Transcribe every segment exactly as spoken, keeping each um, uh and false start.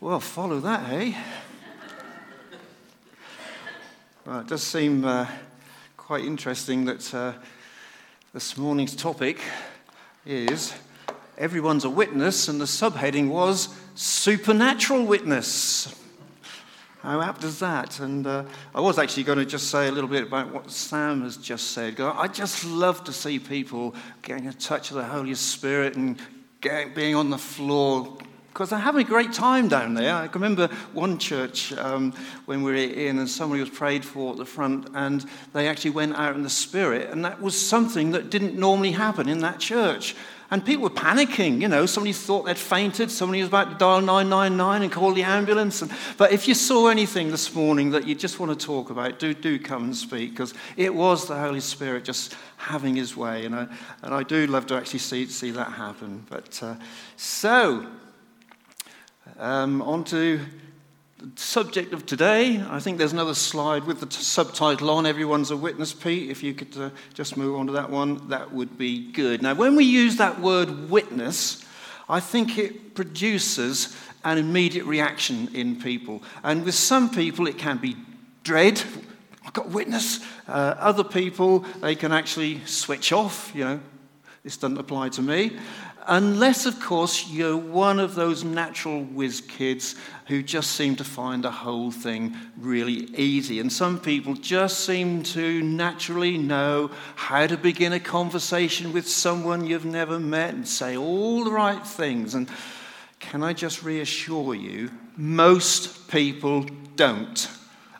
Well, follow that, hey? Well, it does seem uh, quite interesting that uh, this morning's topic is Everyone's a Witness, and the subheading was Supernatural Witness. How apt is that? And uh, I was actually going to just say a little bit about what Sam has just said. I just love to see people getting in touch with the Holy Spirit and getting, being on the floor, because they're having a great time down there. I can remember one church um, when we were in, and somebody was prayed for at the front, and they actually went out in the Spirit, and that was something that didn't normally happen in that church. And people were panicking, you know. Somebody thought they'd fainted. Somebody was about to dial nine nine nine and call the ambulance. And, but if you saw anything this morning that you just want to talk about, do do come and speak, because it was the Holy Spirit just having his way. You know? And I do love to actually see see that happen. But uh, so... Um, on to the subject of today. I think there's another slide with the t- subtitle on, Everyone's a Witness, Pete. If you could uh, just move on to that one, that would be good. Now, when we use that word witness, I think it produces an immediate reaction in people. And with some people, it can be dread. I've got a witness. Uh, other people, they can actually switch off, you know. This doesn't apply to me. Unless, of course, you're one of those natural whiz kids who just seem to find the whole thing really easy. And some people just seem to naturally know how to begin a conversation with someone you've never met and say all the right things. And can I just reassure you, most people don't.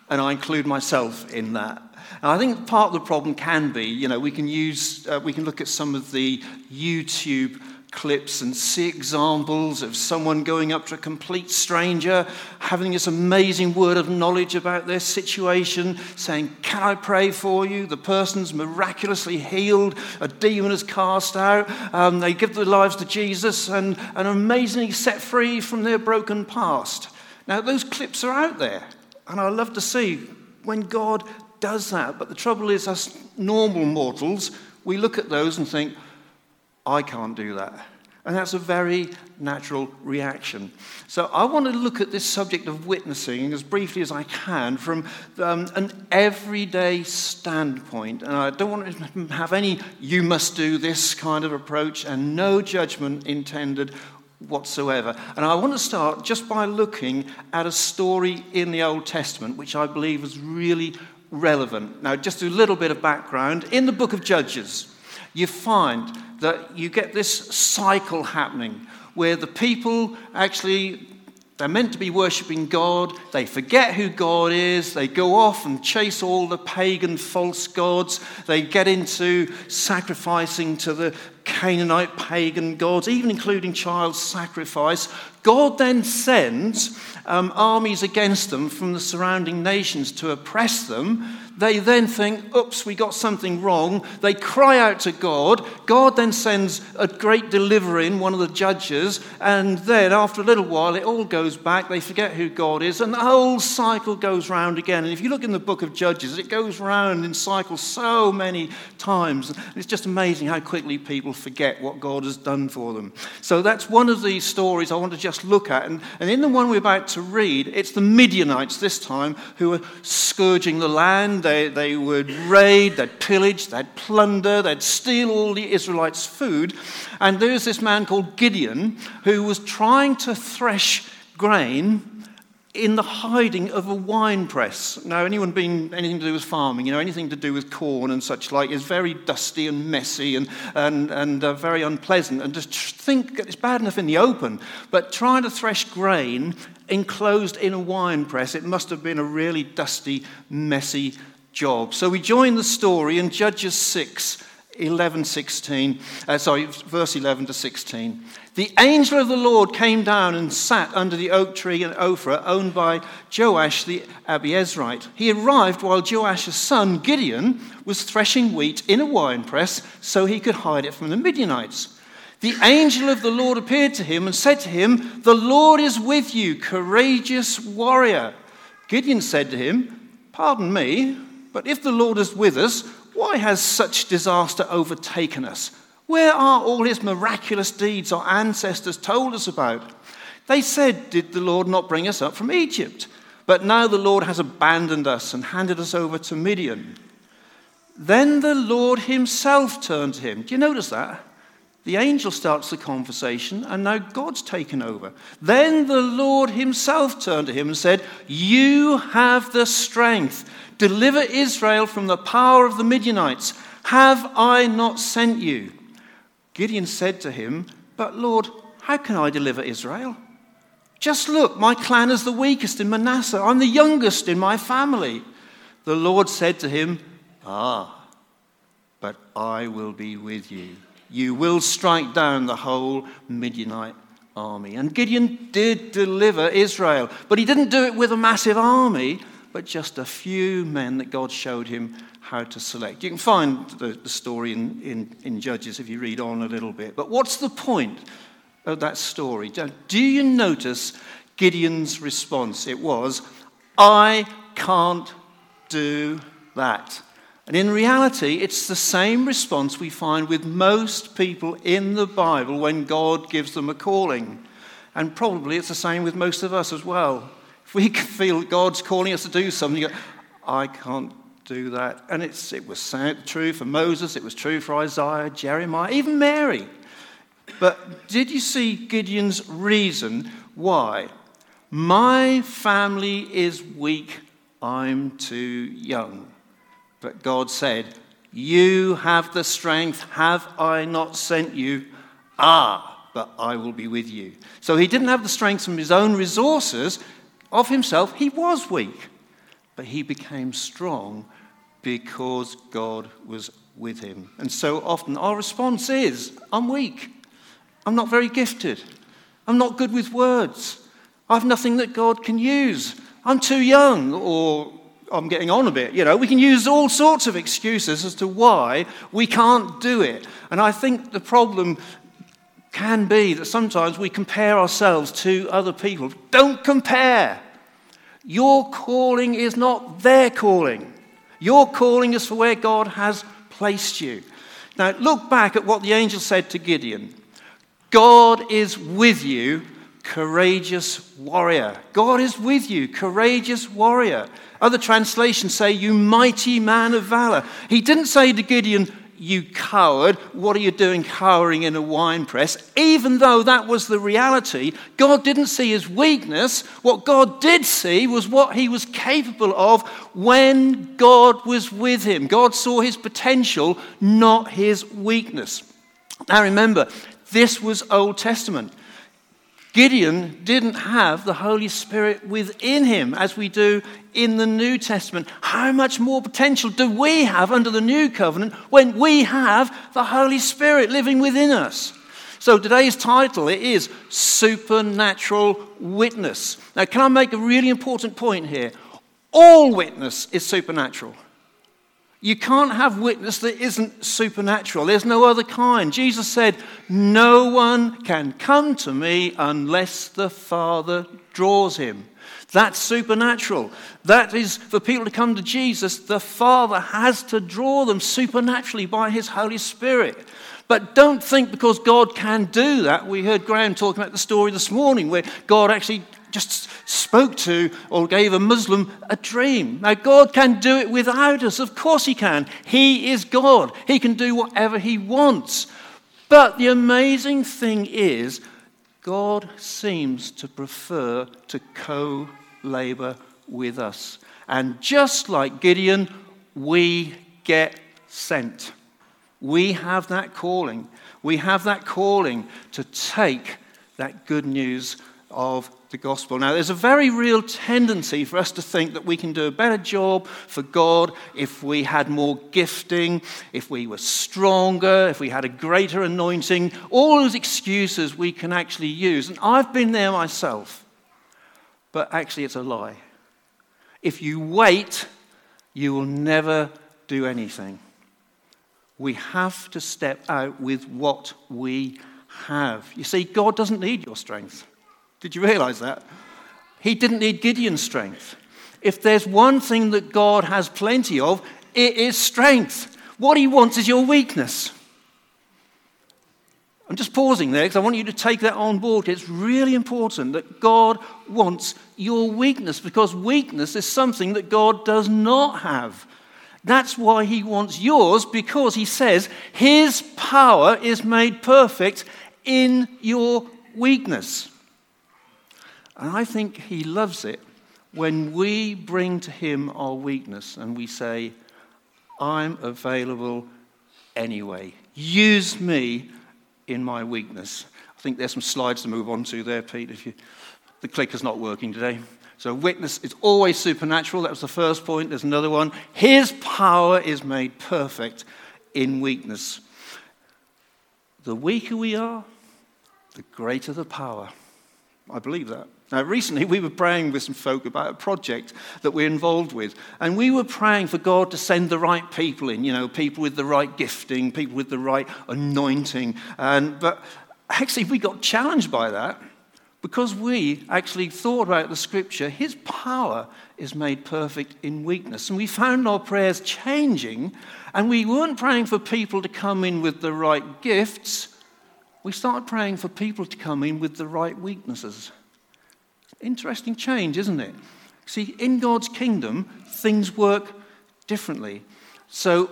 And I include myself in that. And I think part of the problem can be, you know, we can use, uh, we can look at some of the YouTube clips and see examples of someone going up to a complete stranger, having this amazing word of knowledge about their situation, saying, "Can I pray for you?" The person's miraculously healed, a demon is cast out, um, they give their lives to Jesus and, and are amazingly set free from their broken past. Now, those clips are out there, and I love to see when God does that. But the trouble is, us normal mortals, we look at those and think, I can't do that. And that's a very natural reaction. So I want to look at this subject of witnessing as briefly as I can from um, an everyday standpoint. And I don't want to have any you must do this kind of approach, and no judgment intended whatsoever. And I want to start just by looking at a story in the Old Testament, which I believe is really relevant. Now, just a little bit of background. In the book of Judges, you find that you get this cycle happening where the people actually, they're meant to be worshipping God, they forget who God is, they go off and chase all the pagan false gods, they get into sacrificing to the Canaanite pagan gods, even including child sacrifice. God then sends um, armies against them from the surrounding nations to oppress them. They then think, oops, we got something wrong. They cry out to God. God then sends a great deliverer in, one of the judges, and then after a little while, it all goes back. They forget who God is, and the whole cycle goes round again. And if you look in the book of Judges, it goes round in cycles so many times. It's just amazing how quickly people forget what God has done for them. So that's one of these stories I want to just look at. And, and in the one we're about to read, it's the Midianites this time who are scourging the land. They, they would raid, they'd pillage, they'd plunder, they'd steal all the Israelites' food. And there's this man called Gideon who was trying to thresh grain in the hiding of a wine press. Now, anyone being anything to do with farming, you know, anything to do with corn and such like is very dusty and messy and and, and uh, very unpleasant. And just think, it's bad enough in the open, but trying to thresh grain enclosed in a wine press, it must have been a really dusty, messy job. So we join the story in Judges six, eleven, sixteen, uh, sorry, verse eleven to sixteen. The angel of the Lord came down and sat under the oak tree in Ophrah, owned by Joash the Abiezrite. He arrived while Joash's son Gideon was threshing wheat in a winepress so he could hide it from the Midianites. The angel of the Lord appeared to him and said to him, "The Lord is with you, courageous warrior." Gideon said to him, "Pardon me, but if the Lord is with us, why has such disaster overtaken us? Where are all his miraculous deeds our ancestors told us about?" They said, did the Lord not bring us up from Egypt? But now the Lord has abandoned us and handed us over to Midian. Then the Lord himself turned to him. Do you notice that? The angel starts the conversation, and now God's taken over. Then the Lord himself turned to him and said, you have the strength. Deliver Israel from the power of the Midianites. Have I not sent you? Gideon said to him, but Lord, how can I deliver Israel? Just look, my clan is the weakest in Manasseh. I'm the youngest in my family. The Lord said to him, ah, but I will be with you. You will strike down the whole Midianite army. And Gideon did deliver Israel, but he didn't do it with a massive army, but just a few men that God showed him how to select. You can find the, the story in, in, in Judges if you read on a little bit. But what's the point of that story? Do, do you notice Gideon's response? It was, I can't do that. And in reality, it's the same response we find with most people in the Bible when God gives them a calling. And probably it's the same with most of us as well. If we feel God's calling us to do something, you go, I can't do that. And it's, it was true for Moses, it was true for Isaiah, Jeremiah, even Mary. But did you see Gideon's reason why? My family is weak, I'm too young. But God said, you have the strength, have I not sent you? Ah, but I will be with you. So he didn't have the strength from his own resources. Of himself, he was weak. But he became strong because God was with him. And so often our response is, I'm weak. I'm not very gifted. I'm not good with words. I've nothing that God can use. I'm too young, or I'm getting on a bit, you know. We can use all sorts of excuses as to why we can't do it. And I think the problem can be that sometimes we compare ourselves to other people. Don't compare. Your calling is not their calling. Your calling is for where God has placed you. Now, look back at what the angel said to Gideon. God is with you, courageous warrior. God is with you, courageous warrior. Other translations say, you mighty man of valor. He didn't say to Gideon, you coward, what are you doing cowering in a wine press? Even though that was the reality, God didn't see his weakness. What God did see was what he was capable of when God was with him. God saw his potential, not his weakness. Now remember, this was Old Testament. Gideon didn't have the Holy Spirit within him as we do in the New Testament. How much more potential do we have under the New Covenant when we have the Holy Spirit living within us? So today's title, it is Supernatural Witness. Now, can I make a really important point here? All witness is supernatural. You can't have witness that isn't supernatural. There's no other kind. Jesus said, no one can come to me unless the Father draws him. That's supernatural. That is for people to come to Jesus. The Father has to draw them supernaturally by his Holy Spirit. But don't think because God can do that. We heard Graham talking about the story this morning where God actually just spoke to or gave a Muslim a dream. Now, God can do it without us. Of course he can. He is God. He can do whatever he wants. But the amazing thing is, God seems to prefer to co-labor with us. And just like Gideon, we get sent. We have that calling. We have that calling to take that good news of the gospel. Now, there's a very real tendency for us to think that we can do a better job for God if we had more gifting, if we were stronger, if we had a greater anointing, all those excuses we can actually use. And I've been there myself, but actually it's a lie. If you wait, you will never do anything. We have to step out with what we have. You see, God doesn't need your strength. Did you realize that? He didn't need Gideon's strength. If there's one thing that God has plenty of, it is strength. What he wants is your weakness. I'm just pausing there because I want you to take that on board. It's really important that God wants your weakness, because weakness is something that God does not have. That's why he wants yours, because he says his power is made perfect in your weakness. And I think he loves it when we bring to him our weakness and we say, I'm available anyway. Use me in my weakness. I think there's some slides to move on to there, Pete. If you, the clicker's not working today. So weakness is always supernatural. That was the first point. There's another one. His power is made perfect in weakness. The weaker we are, the greater the power. I believe that. Now, recently we were praying with some folk about a project that we're involved with, and we were praying for God to send the right people in, you know, people with the right gifting, people with the right anointing. And but actually we got challenged by that, because we actually thought about the scripture, his power is made perfect in weakness. And we found our prayers changing, and we weren't praying for people to come in with the right gifts. We started praying for people to come in with the right weaknesses. Interesting change, isn't it? See, in God's kingdom, things work differently. So,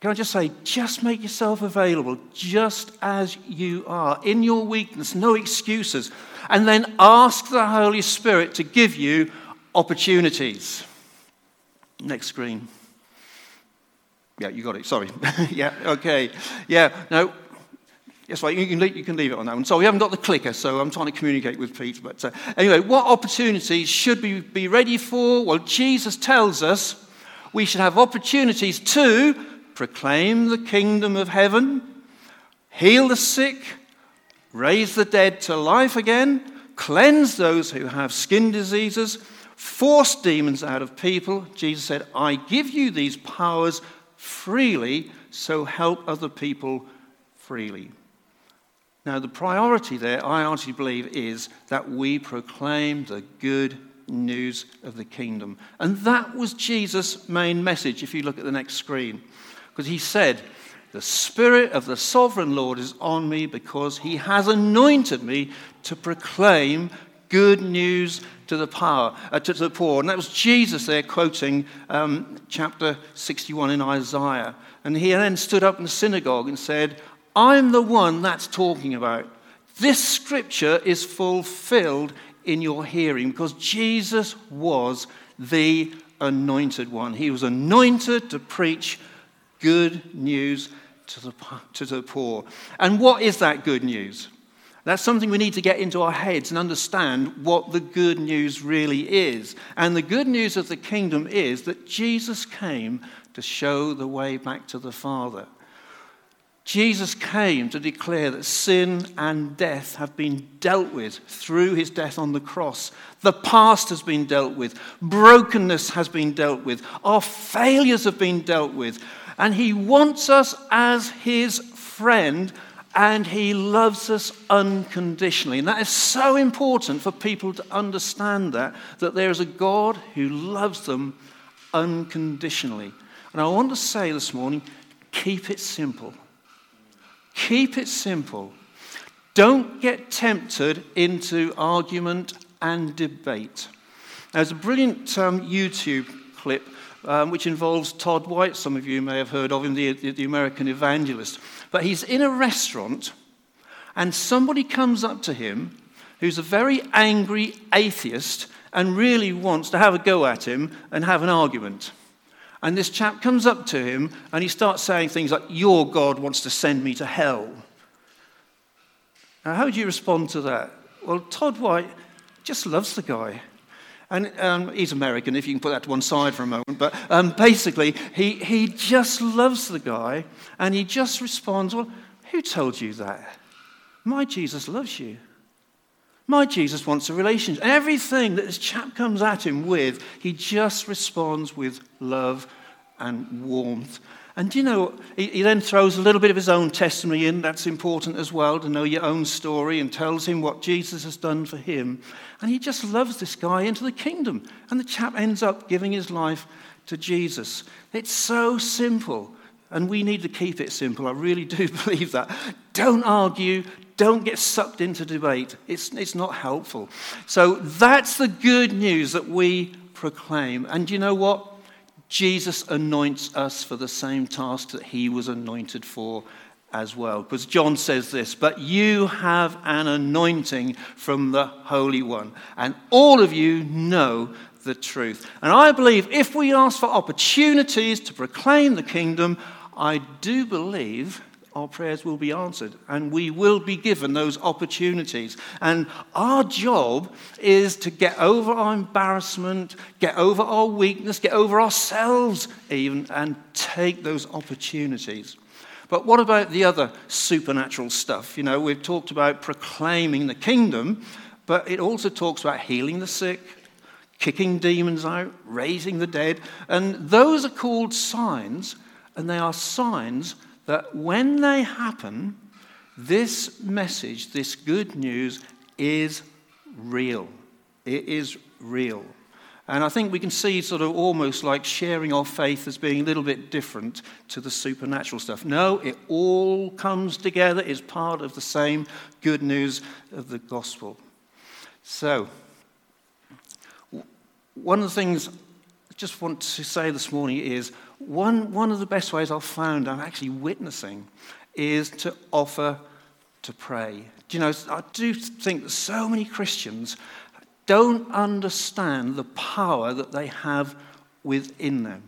can I just say, just make yourself available just as you are, in your weakness, no excuses. And then ask the Holy Spirit to give you opportunities. Next screen. Yeah, you got it, sorry. yeah, okay. Yeah, no. Yes, right, you can, leave, you can leave it on that one. So we haven't got the clicker, so I'm trying to communicate with Pete. But uh, anyway, what opportunities should we be ready for? Well, Jesus tells us we should have opportunities to proclaim the kingdom of heaven, heal the sick, raise the dead to life again, cleanse those who have skin diseases, force demons out of people. Jesus said, I give you these powers freely, so help other people freely. Now, the priority there, I honestly believe, is that we proclaim the good news of the kingdom. And that was Jesus' main message, if you look at the next screen. Because he said, the Spirit of the Sovereign Lord is on me, because he has anointed me to proclaim good news to the power, uh, to, to the poor. And that was Jesus there quoting um, chapter sixty-one in Isaiah. And he then stood up in the synagogue and said, I'm the one that's talking about. This scripture is fulfilled in your hearing, because Jesus was the anointed one. He was anointed to preach good news to the, to the poor. And what is that good news? That's something we need to get into our heads and understand what the good news really is. And the good news of the kingdom is that Jesus came to show the way back to the Father. Jesus came to declare that sin and death have been dealt with through his death on the cross. The past has been dealt with. Brokenness has been dealt with. Our failures have been dealt with. And he wants us as his friend, and he loves us unconditionally. And that is so important for people to understand that, that there is a God who loves them unconditionally. And I want to say this morning, keep it simple. Keep it simple. Don't get tempted into argument and debate. There's a brilliant um, YouTube clip um, which involves Todd White. Some of you may have heard of him, the, the American evangelist. But he's in a restaurant, and somebody comes up to him who's a very angry atheist and really wants to have a go at him and have an argument. And this chap comes up to him and he starts saying things like, your God wants to send me to hell. Now, how would you respond to that? Well, Todd White just loves the guy. And um, he's American, if you can put that to one side for a moment. But um, basically, he, he just loves the guy, and he just responds, well, who told you that? My Jesus loves you. My Jesus wants a relationship. Everything that this chap comes at him with, he just responds with love and warmth. And you know, he, he then throws a little bit of his own testimony in. That's important as well, to know your own story, and tells him what Jesus has done for him. And he just loves this guy into the kingdom. And the chap ends up giving his life to Jesus. It's so simple. And we need to keep it simple. I really do believe that. Don't argue. Don't get sucked into debate. It's, it's not helpful. So that's the good news that we proclaim. And you know what? Jesus anoints us for the same task that he was anointed for as well. Because John says this, but you have an anointing from the Holy One, and all of you know the truth. And I believe if we ask for opportunities to proclaim the kingdom, I do believe our prayers will be answered, and we will be given those opportunities. And our job is to get over our embarrassment, get over our weakness, get over ourselves even, and take those opportunities. But what about the other supernatural stuff? You know, we've talked about proclaiming the kingdom, but it also talks about healing the sick, kicking demons out, raising the dead. And those are called signs, and they are signs that when they happen, this message, this good news, is real. It is real. And I think we can see sort of almost like sharing our faith as being a little bit different to the supernatural stuff. No, it all comes together. It's part of the same good news of the gospel. So, one of the things I just want to say this morning is, One, one of the best ways I've found I'm actually witnessing is to offer to pray. Do you know, I do think that so many Christians don't understand the power that they have within them.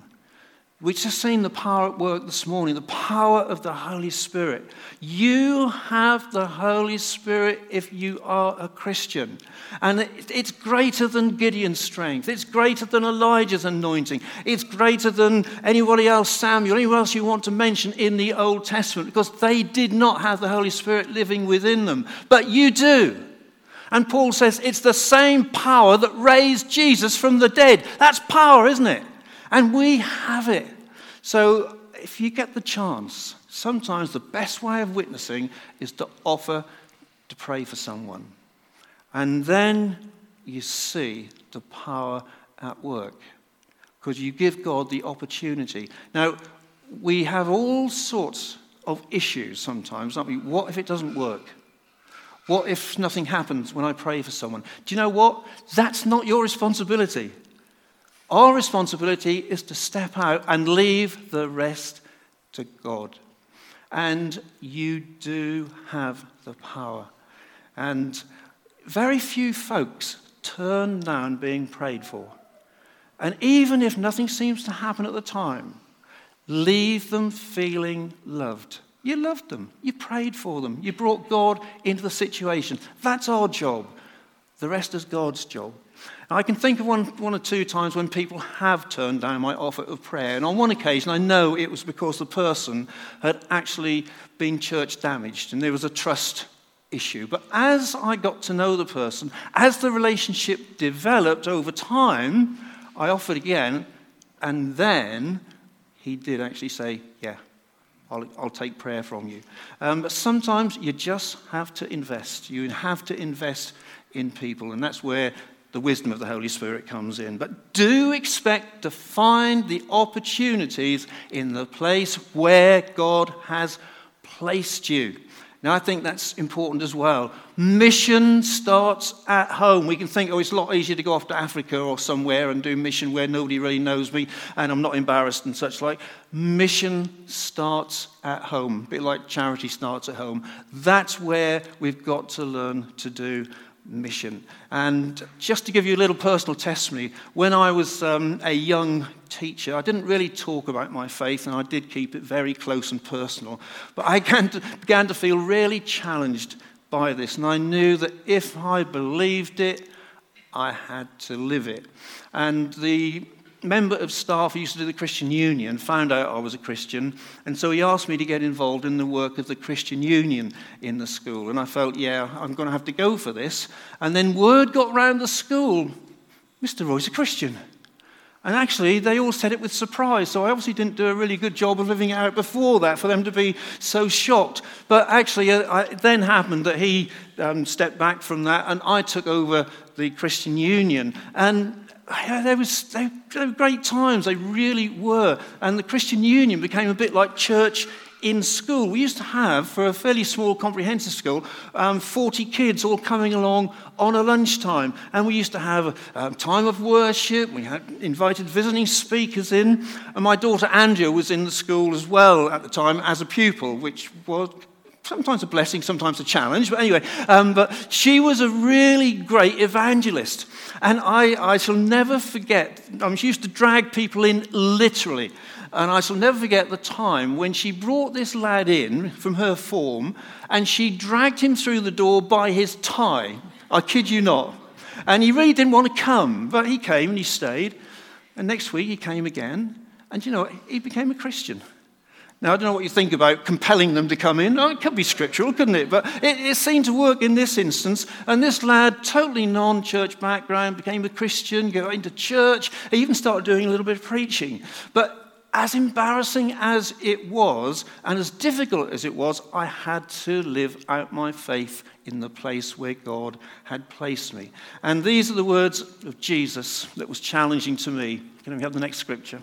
We've just seen the power at work this morning, the power of the Holy Spirit. You have the Holy Spirit if you are a Christian. And it's greater than Gideon's strength. It's greater than Elijah's anointing. It's greater than anybody else, Samuel, anyone else you want to mention in the Old Testament, because they did not have the Holy Spirit living within them. But you do. And Paul says it's the same power that raised Jesus from the dead. That's power, isn't it? And we have it. So if you get the chance, sometimes the best way of witnessing is to offer to pray for someone. And then you see the power at work, because you give God the opportunity. Now, we have all sorts of issues sometimes, don't we? What if it doesn't work? What if nothing happens when I pray for someone? Do you know what? That's not your responsibility. Our responsibility is to step out and leave the rest to God. And you do have the power. And very few folks turn down being prayed for. And even if nothing seems to happen at the time, leave them feeling loved. You loved them. You prayed for them. You brought God into the situation. That's our job. The rest is God's job. I can think of one, one or two times when people have turned down my offer of prayer. And on one occasion, I know it was because the person had actually been church damaged and there was a trust issue. But as I got to know the person, as the relationship developed over time, I offered again. And then he did actually say, yeah, I'll, I'll take prayer from you. Um, but sometimes you just have to invest. You have to invest in people. And that's where the wisdom of the Holy Spirit comes in. But do expect to find the opportunities in the place where God has placed you. Now, I think that's important as well. Mission starts at home. We can think, oh, it's a lot easier to go off to Africa or somewhere and do mission where nobody really knows me and I'm not embarrassed and such like. Mission starts at home, a bit like charity starts at home. That's where we've got to learn to do mission. And just to give you a little personal testimony, when I was um, a young teacher, I didn't really talk about my faith, and I did keep it very close and personal. But I began to, began to feel really challenged by this, and I knew that if I believed it, I had to live it. And the member of staff who used to do the Christian Union found out I was a Christian, and so he asked me to get involved in the work of the Christian Union in the school. And I felt, yeah, I'm going to have to go for this. And then word got round the school, Mister Roy's a Christian. And actually, they all said it with surprise, so I obviously didn't do a really good job of living it out before that, for them to be so shocked. But actually, uh, it then happened that he um, stepped back from that, and I took over the Christian Union. And yeah, there was, they, they were great times, they really were. And the Christian Union became a bit like church in school. We used to have, for a fairly small comprehensive school, um, forty kids all coming along on a lunchtime. And we used to have a time of worship. We had invited visiting speakers in. And my daughter Andrea was in the school as well at the time as a pupil, which was sometimes a blessing, sometimes a challenge. But anyway, um, but she was a really great evangelist. And I, I shall never forget, I mean, she used to drag people in literally. And I shall never forget the time when she brought this lad in from her form and she dragged him through the door by his tie. I kid you not. And he really didn't want to come, but he came and he stayed. And next week he came again. And you know, he became a Christian. Now, I don't know what you think about compelling them to come in. Oh, it could be scriptural, couldn't it? But it, it seemed to work in this instance. And this lad, totally non-church background, became a Christian, got into church. He even started doing a little bit of preaching. But as embarrassing as it was, and as difficult as it was, I had to live out my faith in the place where God had placed me. And these are the words of Jesus that was challenging to me. Can we have the next scripture?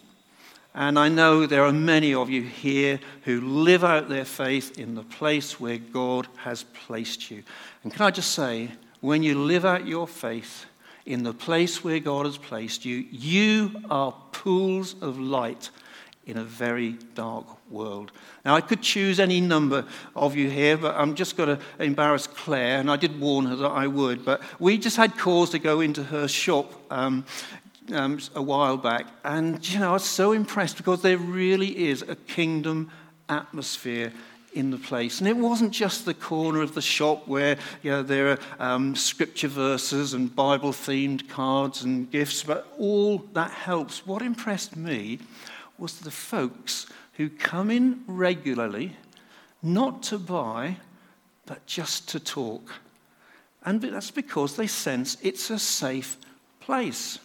And I know there are many of you here who live out their faith in the place where God has placed you. And can I just say, when you live out your faith in the place where God has placed you, you are pools of light in a very dark world. Now, I could choose any number of you here, but I'm just going to embarrass Claire, and I did warn her that I would, but we just had cause to go into her shop um Um, a while back, and you know, I was so impressed because there really is a kingdom atmosphere in the place. And it wasn't just the corner of the shop where, you know, there are um, scripture verses and Bible themed cards and gifts, but all that helps. What impressed me was the folks who come in regularly, not to buy, but just to talk. And that's because they sense it's a safe place.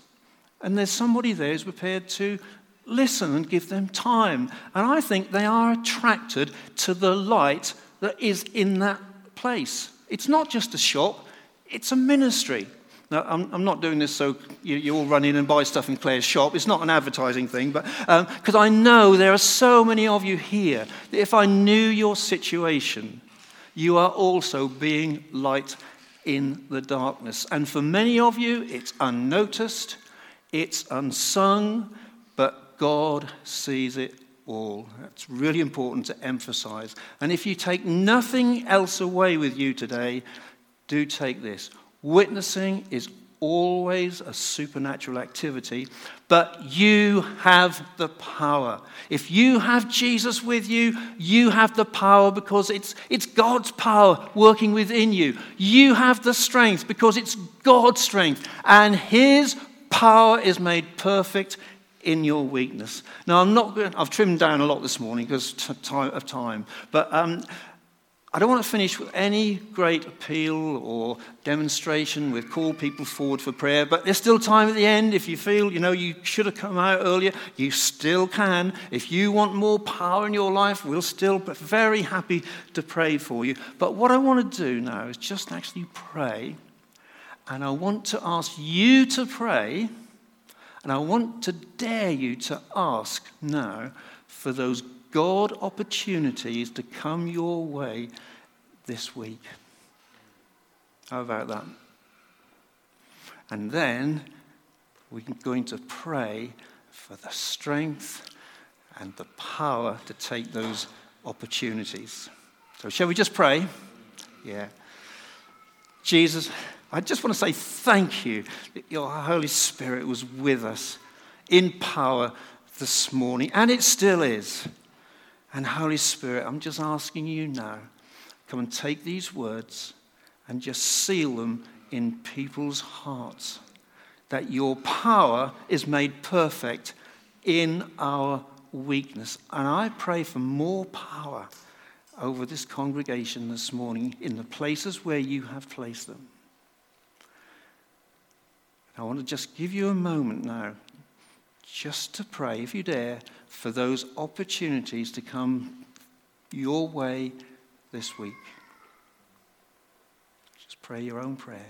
And there's somebody there who's prepared to listen and give them time. And I think they are attracted to the light that is in that place. It's not just a shop, it's a ministry. Now, I'm, I'm not doing this so you, you all run in and buy stuff in Claire's shop. It's not an advertising thing, but because um, I know there are so many of you here that if I knew your situation, you are also being light in the darkness. And for many of you, it's unnoticed. It's unsung, but God sees it all. That's really important to emphasize. And if you take nothing else away with you today, do take this. Witnessing is always a supernatural activity, but you have the power. If you have Jesus with you, you have the power because it's it's God's power working within you. You have the strength because it's God's strength, and his power is made perfect in your weakness. Now, I'm not going. I've trimmed down a lot this morning because of time, but um, I don't want to finish with any great appeal or demonstration with call people forward for prayer. But there's still time at the end. If you feel you know you should have come out earlier, you still can. If you want more power in your life, we'll still be very happy to pray for you. But what I want to do now is just actually pray. And I want to ask you to pray, and I want to dare you to ask now for those God opportunities to come your way this week. How about that? And then we're going to pray for the strength and the power to take those opportunities. So shall we just pray? Yeah. Jesus, I just want to say thank you that your Holy Spirit was with us in power this morning, and it still is. And Holy Spirit, I'm just asking you now, come and take these words and just seal them in people's hearts, that your power is made perfect in our weakness. And I pray for more power over this congregation this morning in the places where you have placed them. I want to just give you a moment now just to pray, if you dare, for those opportunities to come your way this week. Just pray your own prayer.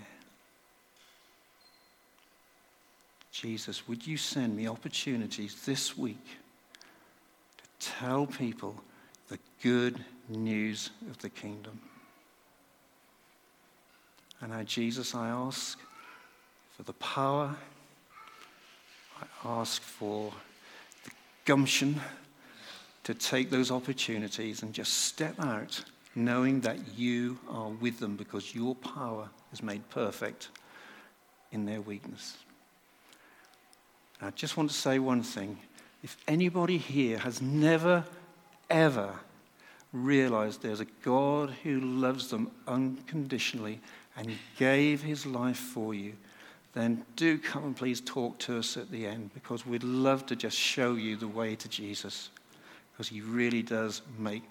Jesus, would you send me opportunities this week to tell people the good news of the kingdom? And now, Jesus, I ask for the power. I ask for the gumption to take those opportunities and just step out knowing that you are with them, because your power is made perfect in their weakness. And I just want to say one thing. If anybody here has never, ever realized there's a God who loves them unconditionally and gave his life for you, then do come and please talk to us at the end, because we'd love to just show you the way to Jesus, because he really does make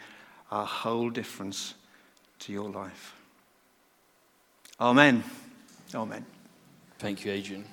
a whole difference to your life. Amen. Amen. Thank you, Adrian.